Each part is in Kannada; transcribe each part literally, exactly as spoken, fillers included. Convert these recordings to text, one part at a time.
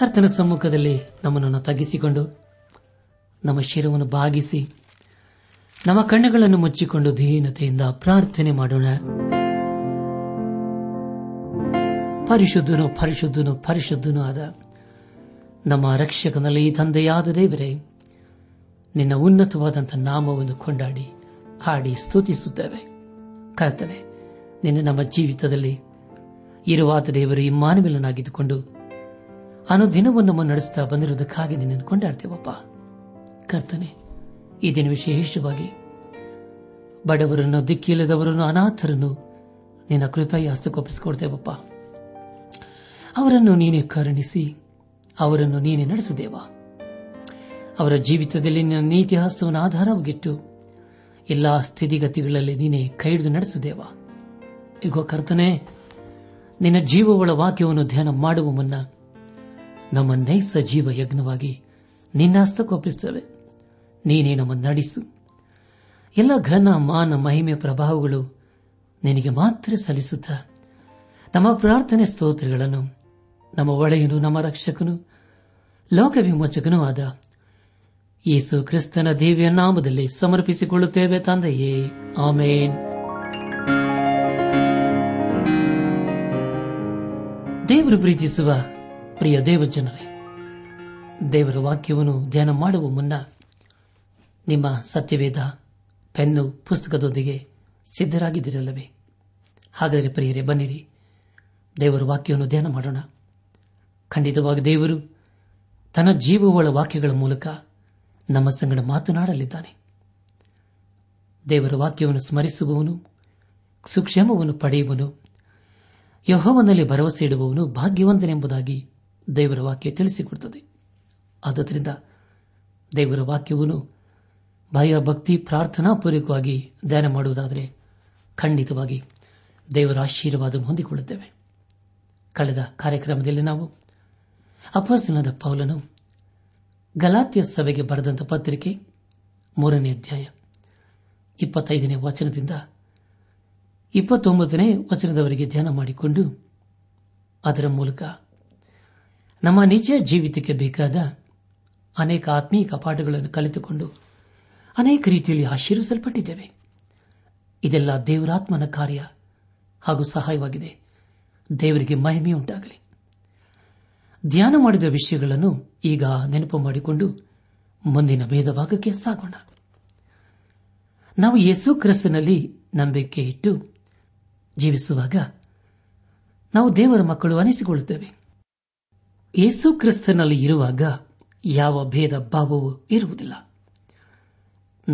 ಕರ್ತನ ಸಮ್ಮುಖದಲ್ಲಿ ನಮ್ಮನ್ನು ತಗ್ಗಿಸಿಕೊಂಡು ನಮ್ಮ ಶಿರವನ್ನು ಭಾಗಿಸಿ ನಮ್ಮ ಕಣ್ಣುಗಳನ್ನು ಮುಚ್ಚಿಕೊಂಡು ದೀನತೆಯಿಂದ ಪ್ರಾರ್ಥನೆ ಮಾಡೋಣ. ಪರಿಶುದ್ಧನು ಪರಿಶುದ್ಧನು ಪರಿಶುದ್ಧನು ಆದ ನಮ್ಮ ರಕ್ಷಕನಲ್ಲಿ ತಂದೆಯಾದ ದೇವರೇ, ನಿನ್ನ ಉನ್ನತವಾದಂಥ ನಾಮವನ್ನು ಕೊಂಡಾಡಿ ಹಾಡಿ ಸ್ತುತಿಸುತ್ತೇವೆ. ಕರ್ತನೆ, ನಿನ್ನ ನಮ್ಮ ಜೀವಿತದಲ್ಲಿ ಇರುವಾತ ದೇವರು ಇಮ್ಮಾನವೀಯನಾಗಿದ್ದುಕೊಂಡು ಅನುದಿನವನ್ನು ನಮ್ಮನ್ನು ನಡೆಸ್ತಾ ಬಂದಿರುವುದಕ್ಕಾಗಿ ನಿನ್ನನ್ನು ಕೊಂಡಾಡ್ತೇವಪ್ಪ. ಕರ್ತನೆ, ಈ ದಿನ ವಿಶೇಷವಾಗಿ ಬಡವರನ್ನು, ದಿಕ್ಕಿಲ್ಲದವರನ್ನು, ಅನಾಥರನ್ನು ನಿನ್ನ ಕೃಪೆಯ ಹಸ್ತಕ್ಕೊಪ್ಪಿಸಿಕೊಡ್ತೇವಪ್ಪ. ಅವರನ್ನು ನೀನೇ ಕರುಣಿಸಿ ಅವರನ್ನು ನೀನೇ ನಡೆಸುದೇವ. ಅವರ ಜೀವಿತದಲ್ಲಿ ನಿನ್ನ ನೀತಿ ಹಸ್ತವನ್ನು ಆಧಾರವಾಗಿಟ್ಟು ಎಲ್ಲಾ ಸ್ಥಿತಿಗತಿಗಳಲ್ಲಿ ನೀನೇ ಕೈ ಹಿಡಿದು ನಡೆಸುದೇವ. ಈಗ ಕರ್ತನೆ, ನಿನ್ನ ಜೀವಗಳ ವಾಕ್ಯವನ್ನು ಧ್ಯಾನ ಮಾಡುವ ಮುನ್ನ ನಮ್ಮ ನೈಸ ಜೀವ ಯಜ್ಞವಾಗಿ ನಿನ್ನ ಹಸ್ತಕ್ಕೊಪ್ಪಿಸುತ್ತೇವೆ. ನೀನೇ ನಮ್ಮನ್ನು ನಡೆಸು. ಎಲ್ಲ ಘನ ಮಾನ ಮಹಿಮೆ ಪ್ರಭಾವಗಳು ನಿನಗೆ ಮಾತ್ರ ಸಲ್ಲಿಸುತ್ತ ನಮ್ಮ ಪ್ರಾರ್ಥನೆ ಸ್ತೋತ್ರಗಳನ್ನು ನಮ್ಮ ಒಡೆಯನು, ನಮ್ಮ ರಕ್ಷಕನು, ಲೋಕ ವಿಮೋಚಕನೂ ಆದ ಯೇಸು ಕ್ರಿಸ್ತನ ದಿವ್ಯ ನಾಮದಲ್ಲಿ ಸಮರ್ಪಿಸಿಕೊಳ್ಳುತ್ತೇವೆ ತಂದೆಯೇ, ಆಮೇನ್. ದೇವರು ಪ್ರೀತಿಸುವ ಪ್ರಿಯ ದೇವಜನರೇ, ದೇವರ ವಾಕ್ಯವನ್ನು ಧ್ಯಾನ ಮಾಡುವ ಮುನ್ನ ನಿಮ್ಮ ಸತ್ಯವೇದ ಪೆನ್ನು ಪುಸ್ತಕದೊಂದಿಗೆ ಸಿದ್ದರಾಗಿದ್ದಿರಲ್ಲವೇ? ಹಾಗಾದರೆ ಪ್ರಿಯರೇ, ಬನ್ನಿರಿ, ದೇವರ ವಾಕ್ಯವನ್ನು ಧ್ಯಾನ ಮಾಡೋಣ. ಖಂಡಿತವಾಗಿ ದೇವರು ತನ್ನ ಜೀವವುಳ್ಳ ವಾಕ್ಯಗಳ ಮೂಲಕ ನಮ್ಮ ಸಂಗಡ ಮಾತನಾಡಲಿದ್ದಾನೆ. ದೇವರ ವಾಕ್ಯವನ್ನು ಸ್ಮರಿಸುವವನು ಸುಕ್ಷೇಮವನ್ನು ಪಡೆಯುವನು, ಯೆಹೋವನಲ್ಲಿ ಭರವಸೆ ಇಡುವವನು ಭಾಗ್ಯವಂತನೆಂಬುದಾಗಿ ದೇವರ ವಾಕ್ಯ ತಿಳಿಸಿಕೊಡುತ್ತದೆ. ಆದ್ದರಿಂದ ದೇವರ ವಾಕ್ಯವನ್ನು ಭಯ ಭಕ್ತಿ ಪ್ರಾರ್ಥನಾಪೂರ್ವಕವಾಗಿ ಧ್ಯಾನ ಮಾಡುವುದಾದರೆ ಖಂಡಿತವಾಗಿ ದೇವರ ಆಶೀರ್ವಾದ ಹೊಂದಿಕೊಳ್ಳುತ್ತೇವೆ. ಕಳೆದ ಕಾರ್ಯಕ್ರಮದಲ್ಲಿ ನಾವು ಅಪೊಸ್ತಲನಾದ ಪೌಲನು ಗಲಾತ್ಯ ಸಭೆಗೆ ಬರೆದಂತಹ ಪತ್ರಿಕೆ ಮೂರನೇ ಅಧ್ಯಾಯ ಇಪ್ಪತ್ತೈದನೇ ವಚನದಿಂದ ಇಪ್ಪತ್ತೊಂಬತ್ತನೇ ವಚನದವರೆಗೆ ಧ್ಯಾನ ಮಾಡಿಕೊಂಡು ಅದರ ಮೂಲಕ ನಮ್ಮ ನಿಜ ಜೀವಿತಕ್ಕೆ ಬೇಕಾದ ಅನೇಕ ಆತ್ಮೀಕ ಪಾಠಗಳನ್ನು ಕಲಿತುಕೊಂಡು ಅನೇಕ ರೀತಿಯಲ್ಲಿ ಆಶೀರ್ವಿಸಲ್ಪಟ್ಟಿದ್ದೇವೆ. ಇದೆಲ್ಲ ದೇವರಾತ್ಮನ ಕಾರ್ಯ ಹಾಗೂ ಸಹಾಯವಾಗಿದೆ. ದೇವರಿಗೆ ಮಹಿಮೆಯುಂಟಾಗಲಿ. ಧ್ಯಾನ ಮಾಡಿದ ವಿಷಯಗಳನ್ನು ಈಗ ನೆನಪು ಮಾಡಿಕೊಂಡು ಮುಂದಿನ ಭೇದ ಭಾಗಕ್ಕೆ ಸಾಗೋಣ. ನಾವು ಯೇಸು ಕ್ರಿಸ್ತನಲ್ಲಿ ನಂಬಿಕೆ ಇಟ್ಟು ಜೀವಿಸುವಾಗ ನಾವು ದೇವರ ಮಕ್ಕಳು ಅನಿಸಿಕೊಳ್ಳುತ್ತೇವೆ. ಯೇಸು ಕ್ರಿಸ್ತನಲ್ಲಿ ಇರುವಾಗ ಯಾವ ಭೇದ ಭಾವವೂ ಇರುವುದಿಲ್ಲ.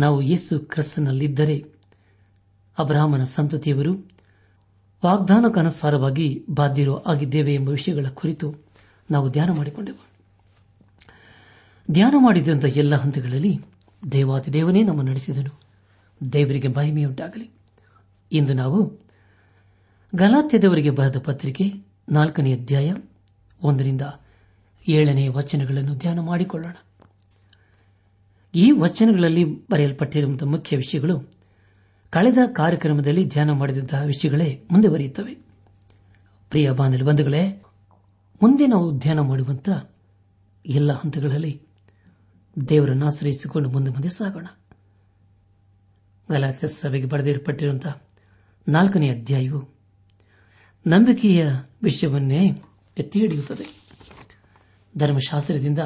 ನಾವು ಯೇಸು ಕ್ರಿಸ್ತನಲ್ಲಿದ್ದರೆ ಅಬ್ರಹಾಮನ ಸಂತತಿಯವರು, ವಾಗ್ದಾನಕ್ಕನುಸಾರವಾಗಿ ಬಾಧ್ಯರು ಆಗಿದ್ದೇವೆ ಎಂಬ ವಿಷಯಗಳ ಕುರಿತು ನಾವು ಧ್ಯಾನ ಮಾಡಿಕೊಂಡೆವು. ಧ್ಯಾನ ಮಾಡಿದಂಥ ಎಲ್ಲ ಹಂತಗಳಲ್ಲಿ ದೇವಾತಿ ದೇವನೇ ನಮ್ಮನ್ನು ನಡೆಸಿದನು. ದೇವರಿಗೆ ಮಹಿಮೆಯುಂಟಾಗಲಿ. ಇಂದು ನಾವು ಗಲಾತ್ಯದವರಿಗೆ ಬರೆದ ಪತ್ರಿಕೆ ನಾಲ್ಕನೇ ಅಧ್ಯಾಯ ಒಂದರಿಂದ ಏಳನೇ ವಚನಗಳನ್ನು ಧ್ಯಾನ ಮಾಡಿಕೊಳ್ಳೋಣ. ಈ ವಚನಗಳಲ್ಲಿ ಬರೆಯಲ್ಪಟ್ಟಿರುವಂತಹ ಮುಖ್ಯ ವಿಷಯಗಳು ಕಳೆದ ಕಾರ್ಯಕ್ರಮದಲ್ಲಿ ಧ್ಯಾನ ಮಾಡಿದಂತಹ ವಿಷಯಗಳೇ ಮುಂದುವರಿಯುತ್ತವೆ. ಪ್ರಿಯ ಬಾಂಧವರೇ, ಮುಂದೆ ನಾವು ಧ್ಯಾನ ಮಾಡುವಂತಹ ಎಲ್ಲ ಹಂತಗಳಲ್ಲಿ ದೇವರನ್ನು ಆಶ್ರಯಿಸಿಕೊಂಡು ಮುಂದೆ ಮುಂದೆ ಸಾಗೋಣ. ಗಲಾತ್ಯ ಸಭೆಗೆ ಬರೆದಿರಲ್ಪಟ್ಟಿರುವಂತಹ ನಾಲ್ಕನೇ ಅಧ್ಯಾಯವು ನಂಬಿಕೆಯ ವಿಷಯವನ್ನೇ ಎತ್ತಿ ಹಿಡಿಯುತ್ತದೆ. ಧರ್ಮಶಾಸ್ತ್ರದಿಂದ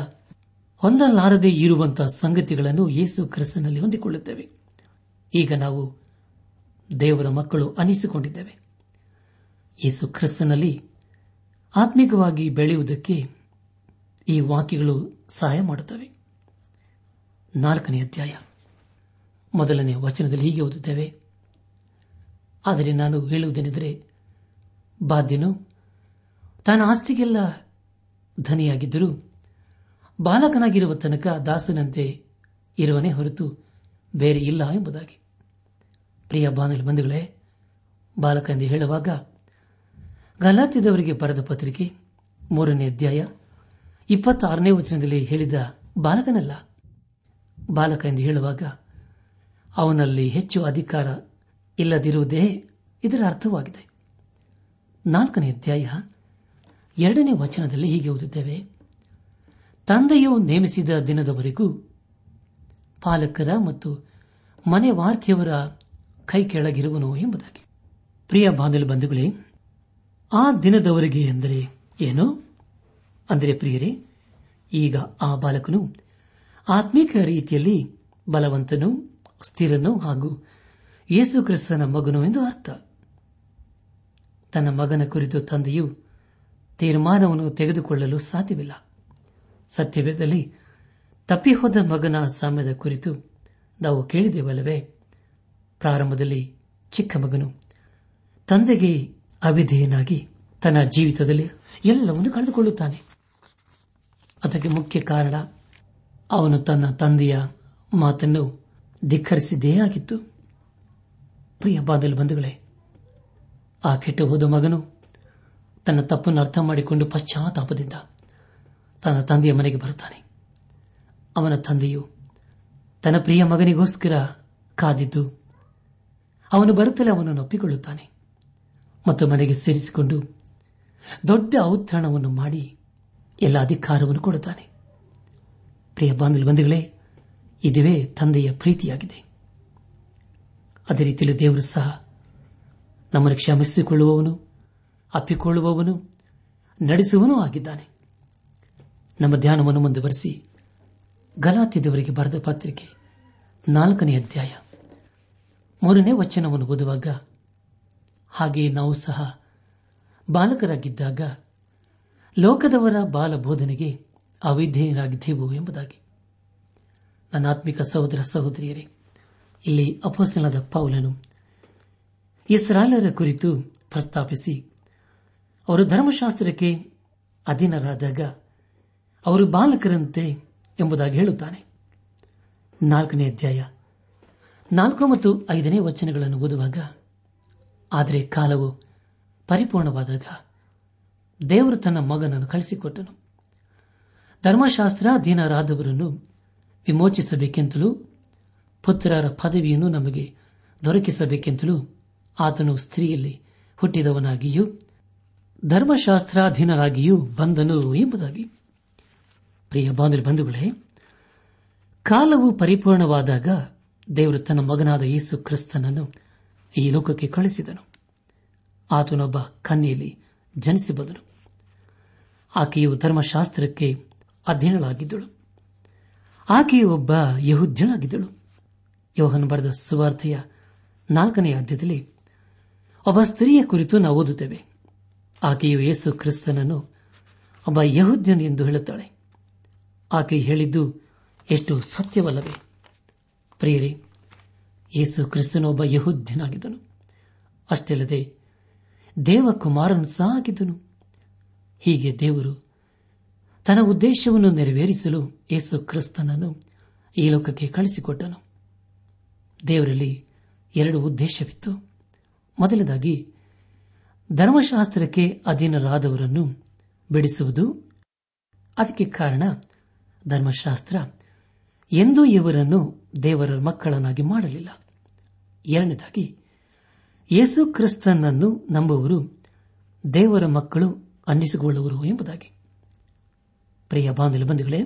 ಹೊಂದಲಾರದೆ ಇರುವಂತಹ ಸಂಗತಿಗಳನ್ನು ಯೇಸು ಕ್ರಿಸ್ತನಲ್ಲಿ ಹೊಂದಿಕೊಳ್ಳುತ್ತೇವೆ. ಈಗ ನಾವು ದೇವರ ಮಕ್ಕಳು ಅನಿಸಿಕೊಂಡಿದ್ದೇವೆ. ಯೇಸು ಕ್ರಿಸ್ತನಲ್ಲಿ ಆತ್ಮಿಕವಾಗಿ ಬೆಳೆಯುವುದಕ್ಕೆ ಈ ವಾಕ್ಯಗಳು ಸಹಾಯ ಮಾಡುತ್ತವೆ. ನಾಲ್ಕನೇ ಅಧ್ಯಾಯ ಮೊದಲನೇ ವಚನದಲ್ಲಿ ಹೀಗೆ ಓದುತ್ತೇವೆ: ಆದರೆ ನಾನು ಹೇಳುವುದೇನೆಂದರೆ, ಬಾಧ್ಯನು ತನ್ನ ಆಸ್ತಿಗೆಲ್ಲ ಧನಿಯಾಗಿದ್ದರೂ ಬಾಲಕನಾಗಿರುವ ತನಕ ದಾಸನಂತೆ ಇರುವನೇ ಹೊರತು ಬೇರೆ ಇಲ್ಲ ಎಂಬುದಾಗಿ. ಪ್ರಿಯ ಬಾನುಲಿ ಬಂಧುಗಳೇ, ಬಾಲಕ ಎಂದು ಹೇಳುವಾಗ ಗಲಾತ್ಯದವರಿಗೆ ಬರೆದ ಪತ್ರಿಕೆ ಮೂರನೇ ಅಧ್ಯಾಯ ಇಪ್ಪತ್ತಾರನೇ ವಚನದಲ್ಲಿ ಹೇಳಿದ ಬಾಲಕನಲ್ಲ. ಬಾಲಕ ಎಂದು ಹೇಳುವಾಗ ಅವನಲ್ಲಿ ಹೆಚ್ಚು ಅಧಿಕಾರ ಇಲ್ಲದಿರುವುದೇ ಇದರ ಅರ್ಥವಾಗಿದೆ. ನಾಲ್ಕನೇ ಅಧ್ಯಾಯ ಎರಡನೇ ವಚನದಲ್ಲಿ ಹೀಗೆ ಓದುತ್ತೇವೆ: ತಂದೆಯು ನೇಮಿಸಿದ ದಿನದವರೆಗೂ ಪಾಲಕರ ಮತ್ತು ಮನೆ ವಾರ್ತೆಯವರ ಕೈ ಕೆಳಗಿರುವನು ಎಂಬುದಾಗಿ. ಪ್ರಿಯ ಬಾಂಧವ ಬಂಧುಗಳೇ, ಆ ದಿನದವರೆಗೆ ಎಂದರೆ ಏನು ಅಂದರೆ ಪ್ರಿಯರೇ, ಈಗ ಆ ಬಾಲಕನು ಆತ್ಮೀಕ ರೀತಿಯಲ್ಲಿ ಬಲವಂತನೂ ಸ್ಥಿರನೂ ಹಾಗೂ ಯೇಸು ಕ್ರಿಸ್ತನ ಮಗನು ಎಂದು ಅರ್ಥ. ತನ್ನ ಮಗನ ಕುರಿತು ತಂದೆಯು ತೀರ್ಮಾನವನ್ನು ತೆಗೆದುಕೊಳ್ಳಲು ಸಾಧ್ಯವಿಲ್ಲ. ಸತ್ಯವೇದಲ್ಲಿ ತಪ್ಪಿಹೋದ ಮಗನ ಸಾಮ್ಯದ ಕುರಿತು ನಾವು ಕೇಳಿದೆವಲ್ಲವೇ. ಪ್ರಾರಂಭದಲ್ಲಿ ಚಿಕ್ಕ ಮಗನು ತಂದೆಗೆ ಅವಿಧೇಯನಾಗಿ ತನ್ನ ಜೀವಿತದಲ್ಲಿ ಎಲ್ಲವನ್ನು ಕಳೆದುಕೊಳ್ಳುತ್ತಾನೆ. ಅದಕ್ಕೆ ಮುಖ್ಯ ಕಾರಣ ಅವನು ತನ್ನ ತಂದೆಯ ಮಾತನ್ನು ಧಿಕ್ಕರಿಸಿದ್ದೇ ಆಗಿತ್ತು. ಪ್ರಿಯ ಬಾಂಧವ ಬಂಧುಗಳೇ, ಆ ಕೆಟ್ಟು ಹೋದ ಮಗನು ತನ್ನ ತಪ್ಪನ್ನು ಅರ್ಥ ಮಾಡಿಕೊಂಡು ಪಶ್ಚಾತ್ತಾಪದಿಂದ ತನ್ನ ತಂದೆಯ ಮನೆಗೆ ಬರುತ್ತಾನೆ. ಅವನ ತಂದೆಯು ತನ್ನ ಪ್ರಿಯ ಮಗನಿಗೋಸ್ಕರ ಕಾದಿದ್ದು ಅವನು ಬರುತ್ತಲೇ ಅವನನ್ನು ಒಪ್ಪಿಕೊಳ್ಳುತ್ತಾನೆ ಮತ್ತು ಮನೆಗೆ ಸೇರಿಸಿಕೊಂಡು ದೊಡ್ಡ ಔತಣವನ್ನು ಮಾಡಿ ಎಲ್ಲ ಅಧಿಕಾರವನ್ನು ಕೊಡುತ್ತಾನೆ. ಪ್ರಿಯ ಬಾಂಧವ ಬಂಧುಗಳೇ, ಇದುವೇ ತಂದೆಯ ಪ್ರೀತಿಯಾಗಿದೆ. ಅದೇ ರೀತಿಯಲ್ಲಿ ದೇವರು ಸಹ ನಮ್ಮನ್ನು ಕ್ಷಮಿಸಿಕೊಳ್ಳುವವನು, ಅಪ್ಪಿಕೊಳ್ಳುವವನು, ನಡೆಸುವವನೂ ಆಗಿದ್ದಾನೆ. ನಮ್ಮ ಧ್ಯಾನವನ್ನು ಮುಂದುವರೆಸಿ ಗಲಾತ್ಯದವರಿಗೆ ಬರೆದ ಪತ್ರಿಕೆ ನಾಲ್ಕನೇ ಅಧ್ಯಾಯ ಮೂರನೇ ವಚನವನ್ನು ಓದುವಾಗ, ಹಾಗೆಯೇ ನಾವು ಸಹ ಬಾಲಕರಾಗಿದ್ದಾಗ ಲೋಕದವರ ಬಾಲಬೋಧನೆಗೆ ಅವಿಧೇಯರಾಗಿದ್ದೆವು ಎಂಬುದಾಗಿ. ನನ್ನ ಆತ್ಮಿಕ ಸಹೋದರ ಸಹೋದರಿಯರೇ, ಇಲ್ಲಿ ಅಪೊಸ್ತಲನಾದ ಪೌಲನು ಇಸ್ರಾಯೇಲರ ಕುರಿತು ಪ್ರಸ್ತಾಪಿಸಿ ಅವರು ಧರ್ಮಶಾಸ್ತ್ರಕ್ಕೆ ಅಧೀನರಾದಾಗ ಅವರು ಬಾಲಕರಂತೆ ಎಂಬುದಾಗಿ ಹೇಳುತ್ತಾನೆ. ನಾಲ್ಕನೇ ಅಧ್ಯಾಯ ನಾಲ್ಕು ಮತ್ತು ಐದನೇ ವಚನಗಳನ್ನು ಓದುವಾಗ, ಆದರೆ ಕಾಲವು ಪರಿಪೂರ್ಣವಾದಾಗ ದೇವರು ತನ್ನ ಮಗನನ್ನು ಕಳಿಸಿಕೊಟ್ಟನು, ಧರ್ಮಶಾಸ್ತ್ರ ಅಧೀನರಾದವರನ್ನು ವಿಮೋಚಿಸಬೇಕೆಂತಲೂ ಪುತ್ರರ ಪದವಿಯನ್ನು ನಮಗೆ ದೊರಕಿಸಬೇಕೆಂತಲೂ ಆತನು ಸ್ತ್ರೀಯಲ್ಲಿ ಹುಟ್ಟಿದವನಾಗಿಯೂ ಧರ್ಮಶಾಸ್ತ್ರಾಧೀನರಾಗಿಯೂ ಬಂದನು ಎಂಬುದಾಗಿ. ಪ್ರಿಯ ಬಾಂಧವ ಬಂಧುಗಳೇ, ಕಾಲವು ಪರಿಪೂರ್ಣವಾದಾಗ ದೇವರು ತನ್ನ ಮಗನಾದ ಯೇಸು ಕ್ರಿಸ್ತನನ್ನು ಈ ಲೋಕಕ್ಕೆ ಕಳಿಸಿದನು. ಆತನೊಬ್ಬ ಕನ್ಯೆಯಲ್ಲಿ ಜನಿಸಿ ಬಂದನು. ಆಕೆಯು ಧರ್ಮಶಾಸ್ತ್ರಕ್ಕೆ ಅಧೀನಳಾಗಿದ್ದಳು. ಆಕೆಯು ಒಬ್ಬ ಯಹೂದ್ಯಳಾಗಿದ್ದಳು. ಯೋಹನ ಬರೆದ ಸುವಾರ್ತೆಯ ನಾಲ್ಕನೇ ಅಧ್ಯಾಯದಲ್ಲಿ ಒಬ್ಬ ಸ್ತ್ರೀಯ ಕುರಿತು ನಾವು ಓದುತ್ತೇವೆ. ಆಕೆಯು ಯೇಸು ಕ್ರಿಸ್ತನನ್ನು ಒಬ್ಬ ಯಹೂದ್ಯನು ಎಂದು ಹೇಳುತ್ತಾಳೆ. ಆಕೆ ಹೇಳಿದ್ದು ಎಷ್ಟು ಸತ್ಯವಲ್ಲವೇ. ಪ್ರಿಯರೇ, ಯೇಸು ಕ್ರಿಸ್ತನೊಬ್ಬ ಯಹೂದ್ಯನಾಗಿದ್ದನು. ಅಷ್ಟೇ ಅಲ್ಲದೆ ದೇವಕುಮಾರನು ಸಹ ಆಗಿದ್ದನು. ಹೀಗೆ ದೇವರು ತನ್ನ ಉದ್ದೇಶವನ್ನು ನೆರವೇರಿಸಲು ಯೇಸು ಕ್ರಿಸ್ತನನ್ನು ಈ ಲೋಕಕ್ಕೆ ಕಳಿಸಿಕೊಟ್ಟನು. ದೇವರಲ್ಲಿ ಎರಡು ಉದ್ದೇಶವಿತ್ತು. ಮೊದಲನೇದಾಗಿ ಧರ್ಮಶಾಸ್ತ್ರಕ್ಕೆ ಅಧೀನರಾದವರನ್ನು ಬಿಡಿಸುವುದು. ಅದಕ್ಕೆ ಕಾರಣ ಧರ್ಮಶಾಸ್ತ್ರ ಎಂದೂ ಇವರನ್ನು ದೇವರ ಮಕ್ಕಳನ್ನಾಗಿ ಮಾಡಲಿಲ್ಲ. ಎರಡನೇದಾಗಿ ಯೇಸು ಕ್ರಿಸ್ತನನ್ನು ನಂಬುವರು ದೇವರ ಮಕ್ಕಳು ಅನ್ನಿಸಿಕೊಳ್ಳುವರು ಎಂಬುದಾಗಿ. ಪ್ರಿಯ ಬಾಂಧವ ಬಂಧುಗಳೇ,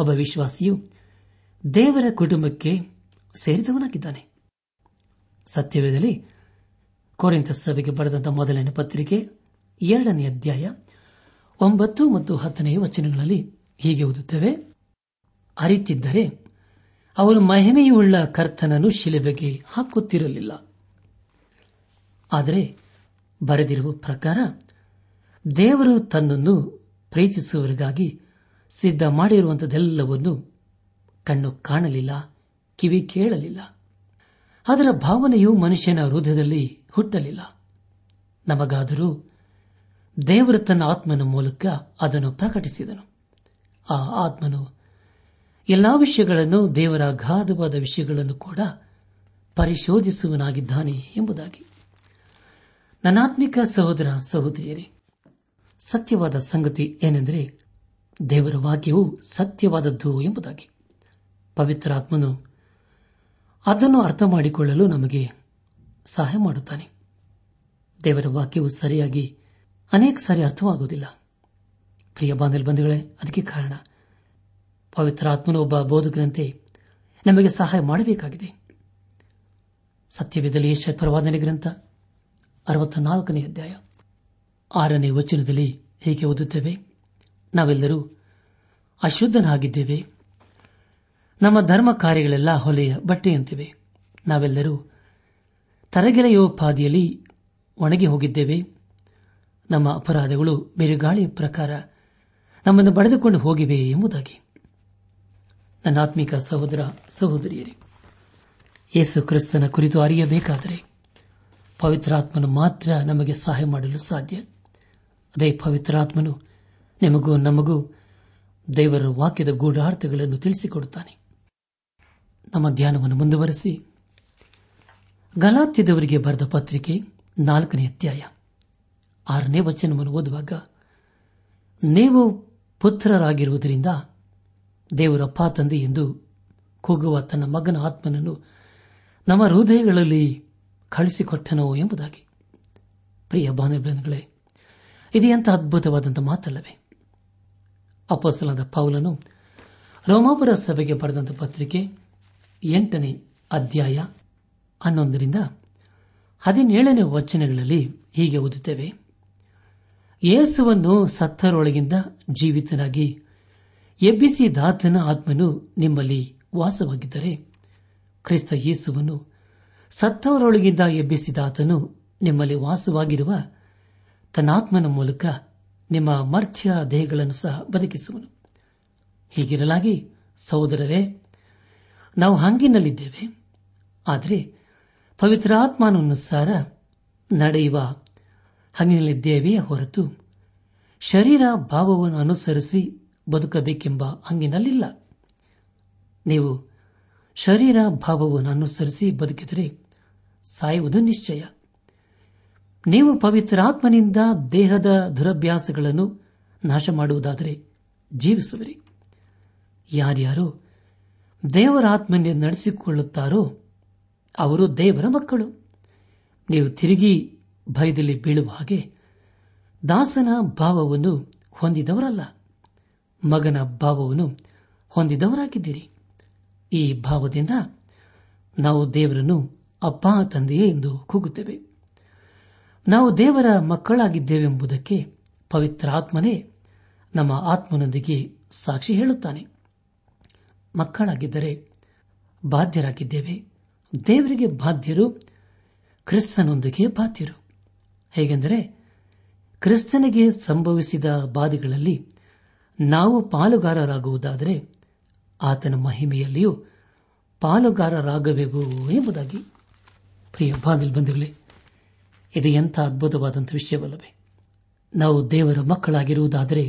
ಒಬ್ಬ ವಿಶ್ವಾಸಿಯು ದೇವರ ಕುಟುಂಬಕ್ಕೆ ಸೇರಿದವನಾಗಿದ್ದಾನೆ. ಸತ್ಯವೇದದಲ್ಲಿ ಕೊರಿಂಥ ಸಭೆಗೆ ಬರೆದಂತಹ ಮೊದಲನೇ ಪತ್ರಿಕೆ ಎರಡನೇ ಅಧ್ಯಾಯ ಒಂಬತ್ತು ಮತ್ತು ಹತ್ತನೇ ವಚನಗಳಲ್ಲಿ ಹೀಗೆ ಓದುತ್ತೇವೆ: ಅರಿತಿದ್ದರೆ ಅವರು ಮಹಿಮೆಯುಳ್ಳ ಕರ್ತನನ್ನು ಶಿಲುಬೆಗೆ ಹಾಕುತ್ತಿರಲಿಲ್ಲ. ಆದರೆ ಬರೆದಿರುವ ಪ್ರಕಾರ ದೇವರು ತನ್ನನ್ನು ಪ್ರೀತಿಸುವವರಿಗಾಗಿ ಸಿದ್ಧ ಮಾಡಿರುವಂಥದ್ದೆಲ್ಲವನ್ನು ಕಣ್ಣು ಕಾಣಲಿಲ್ಲ, ಕಿವಿ ಕೇಳಲಿಲ್ಲ, ಅದರ ಭಾವನೆಯು ಮನುಷ್ಯನ ಹೃದಯದಲ್ಲಿ ಹುಟ್ಟಲಿಲ್ಲ. ನಮಗಾದರೂ ದೇವರು ತನ್ನ ಆತ್ಮನ ಮೂಲಕ ಅದನ್ನು ಪ್ರಕಟಿಸಿದನು. ಆ ಆತ್ಮನು ಎಲ್ಲಾ ವಿಷಯಗಳನ್ನು, ದೇವರ ಅಗಾಧವಾದ ವಿಷಯಗಳನ್ನು ಕೂಡ ಪರಿಶೋಧಿಸುವನಾಗಿದ್ದಾನೆ ಎಂಬುದಾಗಿ. ನನಾತ್ಮಿಕ ಸಹೋದರ ಸಹೋದರಿಯರೇ, ಸತ್ಯವಾದ ಸಂಗತಿ ಏನೆಂದರೆ ದೇವರ ವಾಕ್ಯವು ಸತ್ಯವಾದದ್ದು ಎಂಬುದಾಗಿ. ಪವಿತ್ರಾತ್ಮನು ಅದನ್ನು ಅರ್ಥ ಮಾಡಿಕೊಳ್ಳಲು ನಮಗೆ ಸಹಾಯ ಮಾಡುತ್ತಾನೆ. ದೇವರ ವಾಕ್ಯವು ಸರಿಯಾಗಿ ಅನೇಕ ಸಾರಿ ಅರ್ಥವಾಗುವುದಿಲ್ಲ. ಪ್ರಿಯ ಬಾಂಧವರೇ, ಅದಕ್ಕೆ ಕಾರಣ ಪವಿತ್ರಾತ್ಮನು ಒಬ್ಬ ಬೋಧಕನಂತೆ ನಮಗೆ ಸಹಾಯ ಮಾಡಬೇಕಾಗಿದೆ. ಸತ್ಯವೇದದಲ್ಲಿ ಯೆಶಾಯ ಪ್ರವಾದನೆ ಗ್ರಂಥ ಅರವತ್ತನಾಲ್ಕನೇ ಅಧ್ಯಾಯ ಆರನೇ ವಚನದಲ್ಲಿ ಹೀಗೆ ಓದುತ್ತೇವೆ: ನಾವೆಲ್ಲರೂ ಅಶುದ್ಧನಾಗಿದ್ದೇವೆ, ನಮ್ಮ ಧರ್ಮ ಕಾರ್ಯಗಳೆಲ್ಲ ಹೊಲೆಯ ಬಟ್ಟೆಯಂತಿವೆ, ನಾವೆಲ್ಲರೂ ತರಗೆಲೆಯೋಪಾದಿಯಲ್ಲಿ ಒಣಗಿ ಹೋಗಿದ್ದೇವೆ, ನಮ್ಮ ಅಪರಾಧಗಳು ಬಿರುಗಾಳಿಯ ಪ್ರಕಾರ ನಮ್ಮನ್ನು ಬಡಿದುಕೊಂಡು ಹೋಗಿವೆ ಎಂಬುದಾಗಿ. ನನ್ನ ಆತ್ಮಿಕ ಸಹೋದರ ಸಹೋದರಿಯರೇ, ಯೇಸು ಕ್ರಿಸ್ತನ ಕುರಿತು ಅರಿಯಬೇಕಾದರೆ ಪವಿತ್ರಾತ್ಮನು ಮಾತ್ರ ನಮಗೆ ಸಹಾಯ ಮಾಡಲು ಸಾಧ್ಯ. ಅದೇ ಪವಿತ್ರಾತ್ಮನು ನಿಮಗೂ ನಮಗೂ ದೇವರ ವಾಕ್ಯದ ಗೂಢಾರ್ಥಗಳನ್ನು ತಿಳಿಸಿಕೊಡುತ್ತಾನೆ. ನಮ್ಮ ಧ್ಯಾನವನ್ನು ಮುಂದುವರೆಸಿ ಗಲಾತ್ಯದವರಿಗೆ ಬರೆದ ಪತ್ರಿಕೆ ನಾಲ್ಕನೇ ಅಧ್ಯಾಯ ಆರನೇ ವಚನವನ್ನು ಓದುವಾಗ, ನೀವು ಪುತ್ರರಾಗಿರುವುದರಿಂದ ದೇವರಪ್ಪ ತಂದೆ ಎಂದು ಕೂಗುವ ತನ್ನ ಮಗನ ಆತ್ಮನನ್ನು ನಮ್ಮ ಹೃದಯಗಳಲ್ಲಿ ಕಳಿಸಿಕೊಟ್ಟನೋ ಎಂಬುದಾಗಿ. ಪ್ರಿಯ ಬಾಂಧವರೇ, ಇದು ಎಂಥ ಅದ್ಭುತವಾದಂಥ ಮಾತಲ್ಲವೇ? ಅಪೊಸ್ತಲನಾದ ಪೌಲನು ರೋಮಾಪುರ ಸಭೆಗೆ ಬರೆದಂಥ ಪತ್ರಿಕೆ ಎಂಟನೇ ಅಧ್ಯಾಯ ಹನ್ನೊಂದರಿಂದ ಹದಿನೇಳನೇ ವಚನಗಳಲ್ಲಿ ಹೀಗೆ ಓದುತ್ತೇವೆ: ಯೇಸುವನ್ನು ಸತ್ತರೊಳಗಿಂದ ಜೀವಿತನಾಗಿ ಎಬ್ಬಿಸಿದಾತನ ಆತ್ಮನು ನಿಮ್ಮಲ್ಲಿ ವಾಸವಾಗಿದ್ದರೆ, ಕ್ರಿಸ್ತ ಯೇಸುವನ್ನು ಸತ್ತವರೊಳಗಿಂದ ಎಬ್ಬಿಸಿದಾತನು ನಿಮ್ಮಲ್ಲಿ ವಾಸವಾಗಿರುವ ತನ್ನಾತ್ಮನ ಮೂಲಕ ನಿಮ್ಮ ಮರ್ತ್ಯ ದೇಹಗಳನ್ನು ಸಹ ಬದುಕಿಸುವನು. ಹೀಗಿರಲಾಗಿ ಸಹೋದರರೇ, ನಾವು ಹಂಗಿನಲ್ಲಿದ್ದೇವೆ, ಆದರೆ ಪವಿತ್ರಾತ್ಮನುಸಾರ ನಡೆಯುವ ಹಂಗಿನಲ್ಲಿದ್ದೇವೆಯೇ ಹೊರತು ಶರೀರ ಭಾವವನ್ನು ಅನುಸರಿಸಿ ಬದುಕಬೇಕೆಂಬ ಹಂಗಿನಲ್ಲಿಲ್ಲ. ನೀವು ಶರೀರ ಭಾವವನ್ನು ಅನುಸರಿಸಿ ಬದುಕಿದರೆ ಸಾಯುವುದು ನಿಶ್ಚಯ. ನೀವು ಪವಿತ್ರಾತ್ಮನಿಂದ ದೇಹದ ದುರಭ್ಯಾಸಗಳನ್ನು ನಾಶ ಮಾಡುವುದಾದರೆ ಜೀವಿಸುವಿರಿ. ಯಾರ್ಯಾರು ದೇವರ ಆತ್ಮನ್ನೇ ನಡೆಸಿಕೊಳ್ಳುತ್ತಾರೋ ಅವರು ದೇವರ ಮಕ್ಕಳು. ನೀವು ತಿರುಗಿ ಭಯದಲ್ಲಿ ಬೀಳುವ ಹಾಗೆ ದಾಸನ ಭಾವವನ್ನು ಹೊಂದಿದವರಲ್ಲ, ಮಗನ ಭಾವವನ್ನು ಹೊಂದಿದವರಾಗಿದ್ದೀರಿ. ಈ ಭಾವದಿಂದ ನಾವು ದೇವರನ್ನು ಅಪ್ಪ ತಂದೆಯೇ ಎಂದು ಕೂಗುತ್ತೇವೆ. ನಾವು ದೇವರ ಮಕ್ಕಳಾಗಿದ್ದೇವೆಂಬುದಕ್ಕೆ ಪವಿತ್ರಾತ್ಮನೇ ನಮ್ಮ ಆತ್ಮನೊಂದಿಗೆ ಸಾಕ್ಷಿ ಹೇಳುತ್ತಾನೆ. ಮಕ್ಕಳಾಗಿದ್ದರೆ ಬಾಧ್ಯರಾಗಿದ್ದೇವೆ, ದೇವರಿಗೆ ಬಾಧ್ಯರು, ಕ್ರಿಸ್ತನೊಂದಿಗೆ ಬಾಧ್ಯರು. ಹೇಗೆಂದರೆ ಕ್ರಿಸ್ತನಿಗೆ ಸಂಭವಿಸಿದ ಬಾಧೆಗಳಲ್ಲಿ ನಾವು ಪಾಲುಗಾರರಾಗುವುದಾದರೆ ಆತನ ಮಹಿಮೆಯಲ್ಲಿಯೂ ಪಾಲುಗಾರರಾಗಬೇಕು ಎಂಬುದಾಗಿ. ಪ್ರಿಯ ಬಾಂಧವರೇ, ಇದು ಎಂಥ ಅದ್ಭುತವಾದಂಥ ವಿಷಯವಲ್ಲವೇ? ನಾವು ದೇವರ ಮಕ್ಕಳಾಗಿರುವುದಾದರೆ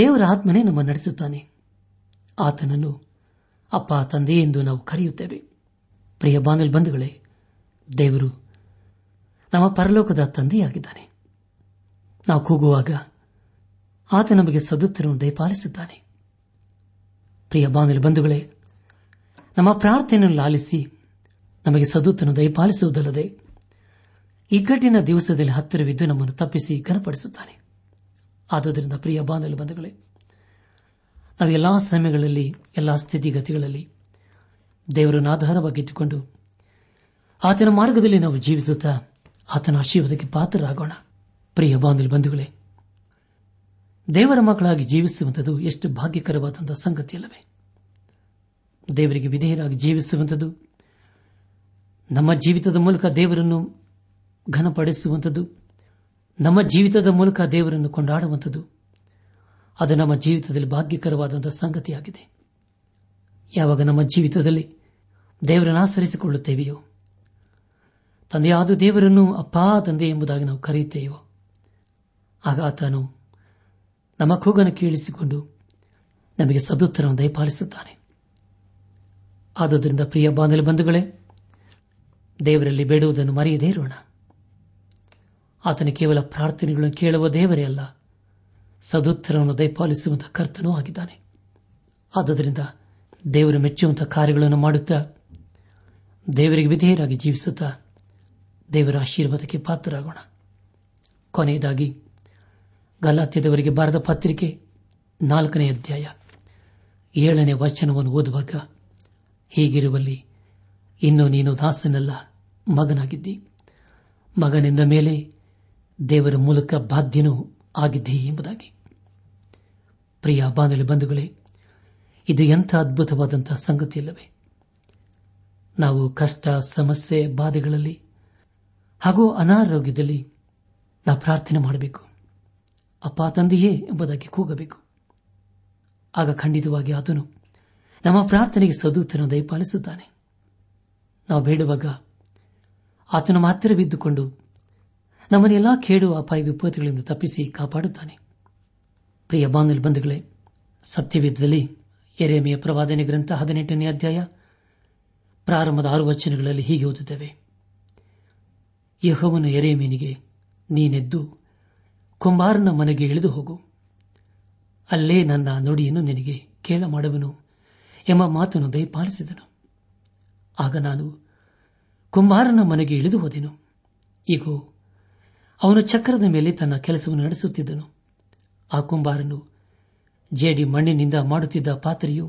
ದೇವರ ಆತ್ಮನೇ ನಮ್ಮ ನಡೆಸುತ್ತಾನೆ. ಆತನನ್ನು ಅಪ್ಪ ತಂದೆ ಎಂದು ನಾವು ಕರೆಯುತ್ತೇವೆ. ಪ್ರಿಯ ಬಾಂಧವರೇ, ದೇವರು ನಮ್ಮ ಪರಲೋಕದ ತಂದೆಯಾಗಿದ್ದಾನೆ. ನಾವು ಕೂಗುವಾಗ ಆತ ನಮಗೆ ಸದುತ್ತರವನ್ನು ದಯಪಾಲಿಸುತ್ತಾನೆ. ಪ್ರಿಯ ಬಾಂಧವರೇ, ನಮ್ಮ ಪ್ರಾರ್ಥನೆಯನ್ನು ಲಾಲಿಸಿ ನಮಗೆ ಸದುತ್ತರವನ್ನು ದಯಪಾಲಿಸುವುದಲ್ಲದೆ ಇಕ್ಕಟ್ಟಿನ ದಿವಸದಲ್ಲಿ ಹತ್ತಿರವಿದ್ದು ನಮ್ಮನ್ನು ತಪ್ಪಿಸಿ ಘನಪಡಿಸುತ್ತಾನೆ. ಆದುದರಿಂದ ಪ್ರಿಯ ಬಾಂಧವರೇ, ನಾವು ಎಲ್ಲಾ ಸಮಯಗಳಲ್ಲಿ, ಎಲ್ಲಾ ಸ್ಥಿತಿಗತಿಗಳಲ್ಲಿ ದೇವರನ್ನು ಆಧಾರವಾಗಿಟ್ಟುಕೊಂಡು ಆತನ ಮಾರ್ಗದಲ್ಲಿ ನಾವು ಜೀವಿಸುತ್ತಾ ಆತನ ಆಶೀರ್ವಾದಕ್ಕೆ ಪಾತ್ರರಾಗೋಣ. ಪ್ರಿಯ ಬಾಂಧವರೇ, ದೇವರ ಮಕ್ಕಳಾಗಿ ಜೀವಿಸುವಂಥದ್ದು ಎಷ್ಟು ಭಾಗ್ಯಕರವಾದಂಥ ಸಂಗತಿಯಲ್ಲವೇ? ದೇವರಿಗೆ ವಿಧೇಯರಾಗಿ ಜೀವಿಸುವಂಥದ್ದು, ನಮ್ಮ ಜೀವಿತದ ಮೂಲಕ ದೇವರನ್ನು ಘನಪಡಿಸುವಂಥದ್ದು, ನಮ್ಮ ಜೀವಿತದ ಮೂಲಕ ದೇವರನ್ನು ಕೊಂಡಾಡುವಂಥದ್ದು, ಅದು ನಮ್ಮ ಜೀವಿತದಲ್ಲಿ ಭಾಗ್ಯಕರವಾದಂಥ ಸಂಗತಿಯಾಗಿದೆ. ಯಾವಾಗ ನಮ್ಮ ಜೀವಿತದಲ್ಲಿ ದೇವರನ್ನು ಆಚರಿಸಿಕೊಳ್ಳುತ್ತೇವೆಯೋ, ತಂದೆಯಾದ ದೇವರನ್ನು ಅಪ್ಪಾ ತಂದೆ ಎಂಬುದಾಗಿ ನಾವು ಕರೆಯುತ್ತೇವೆಯೋ, ಆಗ ಆತನು ನಮ್ಮ ಕೂಗನ್ನು ಕೇಳಿಸಿಕೊಂಡು ನಮಗೆ ಸದುತ್ತರವನ್ನು ದಯಪಾಲಿಸುತ್ತಾನೆ. ಆದುದರಿಂದ ಪ್ರಿಯ ಬಾಂಧವ್ಯ ಬಂಧುಗಳೇ, ದೇವರಲ್ಲಿ ಬೇಡುವುದನ್ನು ಮರೆಯದೇ ಇರೋಣ. ಆತನು ಕೇವಲ ಪ್ರಾರ್ಥನೆಗಳನ್ನು ಕೇಳುವ ದೇವರೇ ಅಲ್ಲ, ಸದುತ್ತರವನ್ನು ದಯಪಾಲಿಸುವಂತಹ ಕರ್ತನೂ ಆಗಿದ್ದಾನೆ. ಆದುದರಿಂದ ದೇವರು ಮೆಚ್ಚುವಂತಹ ಕಾರ್ಯಗಳನ್ನು ಮಾಡುತ್ತಾ, ದೇವರಿಗೆ ವಿಧೇಯರಾಗಿ ಜೀವಿಸುತ್ತಾ ದೇವರ ಆಶೀರ್ವಾದಕ್ಕೆ ಪಾತ್ರರಾಗೋಣ. ಕೊನೆಯದಾಗಿ ಗಲಾತ್ಯದವರಿಗೆ ಬರೆದ ಪತ್ರಿಕೆ ನಾಲ್ಕನೇ ಅಧ್ಯಾಯ ಏಳನೇ ವಚನವನ್ನು ಓದುವಾಗ, ಹೀಗಿರುವಲ್ಲಿ ಇನ್ನು ನೀನು ದಾಸನಲ್ಲ, ಮಗನಾಗಿದ್ದಿ, ಮಗನಿಂದ ಮೇಲೆ ದೇವರ ಮೂಲಕ ಬಾಧ್ಯನೂ ಆಗಿದ್ದೀ ಎಂಬುದಾಗಿ. ಪ್ರಿಯ ಬಾಂಧವ್ಯ ಬಂಧುಗಳೇ, ಇದು ಎಂಥ ಅದ್ಭುತವಾದಂತಹ ಸಂಗತಿಯಲ್ಲವೇ? ನಾವು ಕಷ್ಟ, ಸಮಸ್ಯೆ, ಬಾಧೆಗಳಲ್ಲಿ ಹಾಗೂ ಅನಾರೋಗ್ಯದಲ್ಲಿ ನಾವು ಪ್ರಾರ್ಥನೆ ಮಾಡಬೇಕು. ಅಪ್ಪ ತಂದೆಯೇ ಎಂಬುದಾಗಿ ಕೂಗಬೇಕು. ಆಗ ಖಂಡಿತವಾಗಿ ಆತನು ನಮ್ಮ ಪ್ರಾರ್ಥನೆಗೆ ಸದುತ್ತರವನ್ನು ದಯಪಾಲಿಸುತ್ತಾನೆ. ನಾವು ಬೇಡುವಾಗ ಆತನ ನಮ್ಮ ಹತ್ತಿರವಿದ್ದುಕೊಂಡು ನಮ್ಮನ್ನೆಲ್ಲಾ ಕೇಡು, ಅಪಾಯ, ವಿಪತ್ತುಗಳಿಂದ ತಪ್ಪಿಸಿ ಕಾಪಾಡುತ್ತಾನೆ. ಪ್ರಿಯ ಬಾಂಧವ್ಯ ಬಂಧುಗಳೇ, ಸತ್ಯವೇದದಲ್ಲಿ ಯೆರೆಮೀಯ ಪ್ರವಾದನೆ ಗ್ರಂಥ ಹದಿನೆಂಟನೇ ಅಧ್ಯಾಯ ಪ್ರಾರಂಭದ ಆರು ವಚನಗಳಲ್ಲಿ ಹೀಗೆ ಓದುತ್ತೇವೆ: ಯೆಹೋವನು ಯೆರೆಮೀಯನಿಗೆ, ನೀನೆದ್ದು ಕುಂಬಾರನ ಮನೆಗೆ ಇಳಿದು ಹೋಗು, ಅಲ್ಲೇ ನನ್ನ ನುಡಿಯನ್ನು ನಿನಗೆ ಕೇಳ ಮಾಡುವನು ಎಂಬ ಮಾತನ್ನು ದಯಪಾಲಿಸಿದನು. ಆಗ ನಾನು ಕುಂಬಾರನ ಮನೆಗೆ ಇಳಿದು ಹೋದೆನು. ಈಗೂ ಅವನು ಚಕ್ರದ ಮೇಲೆ ತನ್ನ ಕೆಲಸವನ್ನು ನಡೆಸುತ್ತಿದ್ದನು. ಆ ಕುಂಬಾರನು ಜೇಡಿ ಮಣ್ಣಿನಿಂದ ಮಾಡುತ್ತಿದ್ದ ಪಾತ್ರೆಯು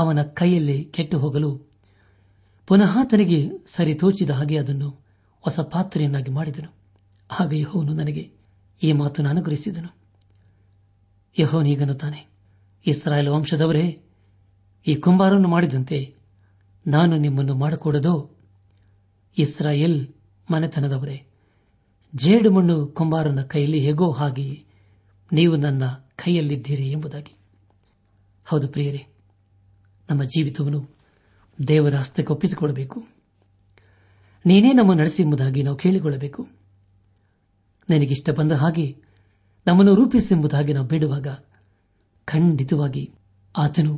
ಅವನ ಕೈಯಲ್ಲಿ ಕೆಟ್ಟು ಹೋಗಲು ಪುನಃ ತನಗೆ ಸರಿ ತೋಚಿದ ಹಾಗೆ ಅದನ್ನು ಹೊಸ ಪಾತ್ರೆಯನ್ನಾಗಿ ಮಾಡಿದನು. ಹಾಗೆ ಯೆಹೋವನು ನನಗೆ ಈ ಮಾತನ್ನು ಅನುಗ್ರಹಿಸಿದನು. ಯೆಹೋವನು ಹೀಗನ್ನುತ್ತಾನೆ: ಇಸ್ರಾಯೇಲ್ ವಂಶದವರೇ, ಈ ಕುಂಬಾರವನ್ನು ಮಾಡಿದಂತೆ ನಾನು ನಿಮ್ಮನ್ನು ಮಾಡಿಕೊಡದೋ? ಇಸ್ರಾಯೇಲ್ ಮನೆತನದವರೇ, ಜೇಡು ಮಣ್ಣು ಕುಂಬಾರನ ಕೈಯಲ್ಲಿ ಹೇಗೋ ಹಾಗೆ ನೀವು ನನ್ನ ಕೈಯಲ್ಲಿದ್ದೀರಿ ಎಂಬುದಾಗಿ. ಹೌದು ಪ್ರಿಯರೇ, ನಮ್ಮ ಜೀವಿತವನ್ನು ದೇವರ ಹಸ್ತಕ್ಕೆ ಒಪ್ಪಿಸಿಕೊಡಬೇಕು. ನೀನೇ ನಮ್ಮ ನಡೆಸಿ ಎಂಬುದಾಗಿ ನಾವು ಕೇಳಿಕೊಳ್ಳಬೇಕು. ನನಗಿಷ್ಟ ಬಂದ ಹಾಗೆ ನಮ್ಮನ್ನು ರೂಪಿಸೆಂಬುದಾಗಿ ನಾವು ಬೇಡುವಾಗ ಖಂಡಿತವಾಗಿ ಆತನು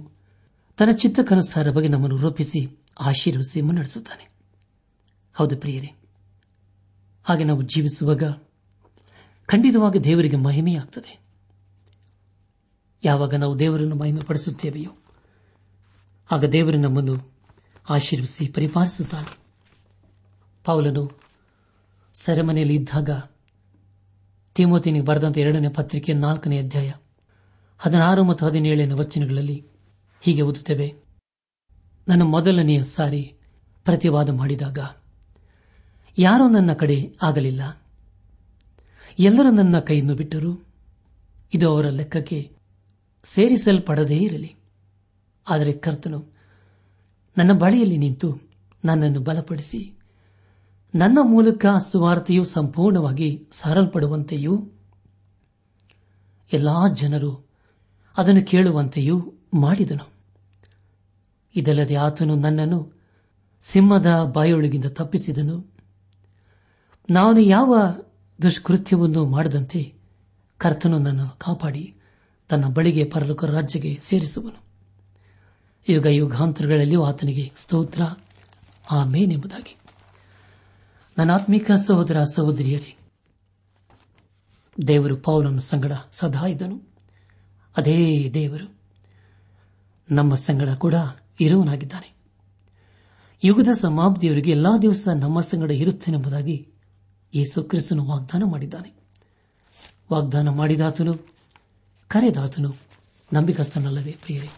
ತನ್ನ ಚಿತ್ತಕ್ಕನುಸಾರವಾಗಿ ನಮ್ಮನ್ನು ರೂಪಿಸಿ ಆಶೀರ್ವಸಿ ಮುನ್ನಡೆಸುತ್ತಾನೆ. ಹೌದು ಪ್ರಿಯರೇ, ಹಾಗೆ ನಾವು ಜೀವಿಸುವಾಗ ಖಂಡಿತವಾಗಿ ದೇವರಿಗೆ ಮಹಿಮೆಯಾಗುತ್ತದೆ. ಯಾವಾಗ ನಾವು ದೇವರನ್ನು ಮಹಿಮೆ ಪಡಿಸುತ್ತೇವೆಯೋ ಆಗ ದೇವರು ನಮ್ಮನ್ನು ಆಶೀರ್ವಿಸಿ ಪರಿಪಾಲಿಸುತ್ತಾನೆ. ಪೌಲನು ಸೆರೆಮನೆಯಲ್ಲಿ ಇದ್ದಾಗ ತಿಮೋತಿನಿಗೆ ಬರೆದಂತಹ ಎರಡನೇ ಪತ್ರಿಕೆ ನಾಲ್ಕನೇ ಅಧ್ಯಾಯ ಹದಿನಾರು ಮತ್ತು ಹದಿನೇಳನೇ ವಚನಗಳಲ್ಲಿ ಹೀಗೆ ಓದುತ್ತೇವೆ: ನನ್ನ ಮೊದಲನೆಯ ಸಾರಿ ಪ್ರತಿವಾದ ಮಾಡಿದಾಗ ಯಾರೂ ನನ್ನ ಕಡೆ ಆಗಲಿಲ್ಲ, ಎಲ್ಲರೂ ನನ್ನ ಕೈಯನ್ನು ಬಿಟ್ಟರು, ಇದು ಅವರ ಲೆಕ್ಕಕ್ಕೆ ಸೇರಿಸಲ್ಪಡದೇ ಇರಲಿ. ಆದರೆ ಕರ್ತನು ನನ್ನ ಬಳಿಯಲ್ಲಿ ನಿಂತು ನನ್ನನ್ನು ಬಲಪಡಿಸಿ ನನ್ನ ಮೂಲಕ ಸುವಾರ್ತೆಯು ಸಂಪೂರ್ಣವಾಗಿ ಸಾರಲ್ಪಡುವಂತೆಯೂ ಎಲ್ಲಾ ಜನರು ಅದನ್ನು ಕೇಳುವಂತೆಯೂ ಮಾಡಿದನು. ಇದಲ್ಲದೆ ಆತನು ನನ್ನನ್ನು ಸಿಂಹದ ಬಾಯೊಳಗಿಂದ ತಪ್ಪಿಸಿದನು. ನಾನು ಯಾವ ದುಷ್ಕೃತ್ಯವನ್ನು ಮಾಡದಂತೆ ಕರ್ತನು ನನ್ನನ್ನು ಕಾಪಾಡಿ ತನ್ನ ಬಳಿಗೆ ಪರಲೋಕ ರಾಜ್ಯಕ್ಕೆ ಸೇರಿಸುವನು. ಯುಗ ಯುಗಾಂತರಗಳಲ್ಲಿಯೂ ಆತನಿಗೆ ಸ್ತೋತ್ರ, ಆಮೇನ್ ಎಂಬುದಾಗಿ. ನನ್ನ ಆತ್ಮಿಕ ಸಹೋದರ ಸಹೋದರಿಯರೇ, ದೇವರು ಪೌಲನ ಸಂಗಡ ಸದಾ ಇದ್ದನು. ಅದೇ ದೇವರು ನಮ್ಮ ಸಂಗಡ ಕೂಡ ಇರುವನಾಗಿದ್ದಾನೆ. ಯುಗದ ಸಮಾಪ್ತಿಯವರಿಗೆ ಎಲ್ಲಾ ದಿವಸ ನಮ್ಮ ಸಂಗಡ ಇರುತ್ತೇನೆಂಬುದಾಗಿ ಯೇಸು ಕ್ರಿಸ್ತನು ವಾಗ್ದಾನ ಮಾಡಿದ್ದಾನೆ. ವಾಗ್ದಾನ ಮಾಡಿದಾತನು, ಕರೆದಾತನು ನಂಬಿಕಸ್ಥನಲ್ಲವೇ ಪ್ರಿಯರೇ?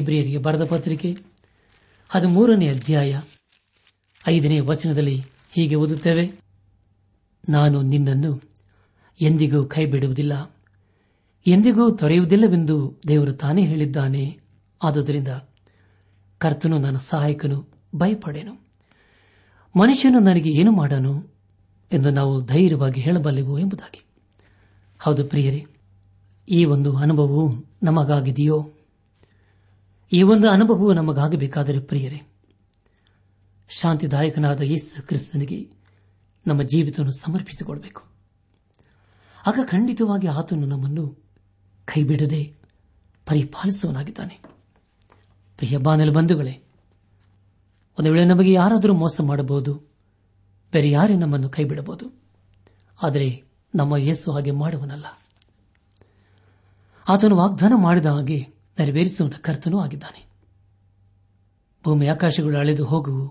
ಇಬ್ರಿಯರಿಗೆ ಬರೆದ ಪತ್ರಿಕೆ ಹದಿಮೂರನೇ ಅಧ್ಯಾಯ ಐದನೇ ವಚನದಲ್ಲಿ ಹೀಗೆ ಓದುತ್ತೇವೆ: ನಾನು ನಿನ್ನನ್ನು ಎಂದಿಗೂ ಕೈ ಬಿಡುವುದಿಲ್ಲ, ಎಂದಿಗೂ ತೊರೆಯುವುದಿಲ್ಲವೆಂದು ದೇವರು ತಾನೇ ಹೇಳಿದ್ದಾನೆ. ಆದುದರಿಂದ ಕರ್ತನು ನನ್ನ ಸಹಾಯಕನು, ಭಯಪಡೆನು, ಮನುಷ್ಯನು ನನಗೆ ಏನು ಮಾಡನು ಎಂದು ನಾವು ಧೈರ್ಯವಾಗಿ ಹೇಳಬಲ್ಲೆವು ಎಂಬುದಾಗಿ. ಹೌದು ಪ್ರಿಯರೇ, ಈ ಒಂದು ಅನುಭವವು ನಮಗಾಗಿದೆಯೋ? ಈ ಒಂದು ಅನುಭವವು ನಮಗಾಗಬೇಕಾದರೆ ಪ್ರಿಯರೇ, ಶಾಂತಿದಾಯಕನಾದ ಯೇಸು ಕ್ರಿಸ್ತನಿಗೆ ನಮ್ಮ ಜೀವಿತವನ್ನು ಸಮರ್ಪಿಸಿಕೊಡಬೇಕು. ಆಗ ಖಂಡಿತವಾಗಿ ಆತನು ನಮ್ಮನ್ನು ಕೈಬಿಡದೆ ಪರಿಪಾಲಿಸುವನಾಗಿದ್ದಾನೆ. ಪ್ರಿಯ ಬಾನಲು ಬಂಧುಗಳೇ, ಒಂದು ವೇಳೆ ನಮಗೆ ಯಾರಾದರೂ ಮೋಸ ಮಾಡಬಹುದು, ಬೇರೆ ಯಾರೇ ನಮ್ಮನ್ನು ಕೈಬಿಡಬಹುದು, ಆದರೆ ನಮ್ಮ ಯೇಸು ಹಾಗೆ ಮಾಡುವನಲ್ಲ. ಆತನು ವಾಗ್ದಾನ ಮಾಡಿದ ಹಾಗೆ ನೆರವೇರಿಸುವಂತಹ ಕರ್ತನೂ ಆಗಿದ್ದಾನೆ. ಭೂಮಿ ಆಕಾಶಗಳು ಅಳೆದು ಹೋಗುವು,